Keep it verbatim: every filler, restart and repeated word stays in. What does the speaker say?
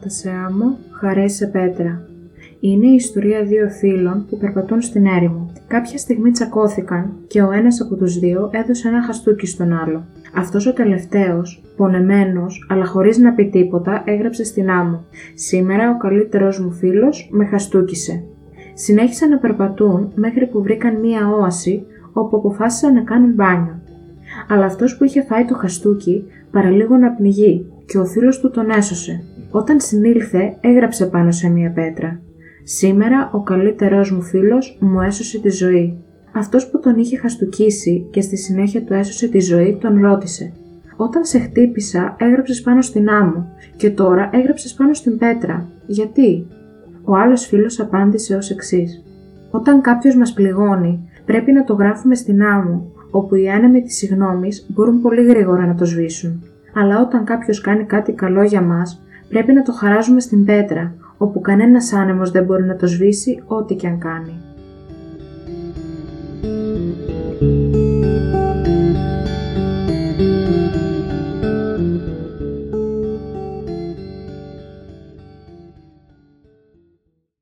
τα Σεάμο, χαρές σε πέτρα. Είναι η ιστορία δύο φίλων που περπατούν στην έρημο. Κάποια στιγμή τσακώθηκαν και ο ένας από τους δύο έδωσε ένα χαστούκι στον άλλο. Αυτός ο τελευταίος, πονεμένος, αλλά χωρίς να πει τίποτα, έγραψε στην άμμο «Σήμερα ο καλύτερός μου φίλος με χαστούκισε». Συνέχισαν να περπατούν μέχρι που βρήκαν μία όαση όπου αποφάσισαν να κάνουν μπάνιο. Αλλά αυτός που είχε φάει το χαστούκι παραλίγο να πνιγεί και ο φίλος του τον έσωσε. Όταν συνήλθε έγραψε πάνω σε μία πέτρα «Σήμερα ο καλύτερός μου φίλος μου έσωσε τη ζωή». Αυτός που τον είχε χαστουκίσει και στη συνέχεια του έσωσε τη ζωή τον ρώτησε «Όταν σε χτύπησα έγραψες πάνω στην άμμο και τώρα έγραψες πάνω στην πέτρα. Γιατί?» Ο άλλος φίλος απάντησε ως εξής «Όταν κάποιος μας πληγώνει πρέπει να το γράφουμε στην άμμο όπου οι άνεμοι της συγνώμης μπορούν πολύ γρήγορα να το σβήσουν. Αλλά όταν κάποιος κάνει κάτι καλό για μας πρέπει να το χαράζουμε στην πέτρα όπου κανένας άνεμος δεν μπορεί να το σβήσει ό,τι και αν κάνει». Thank you.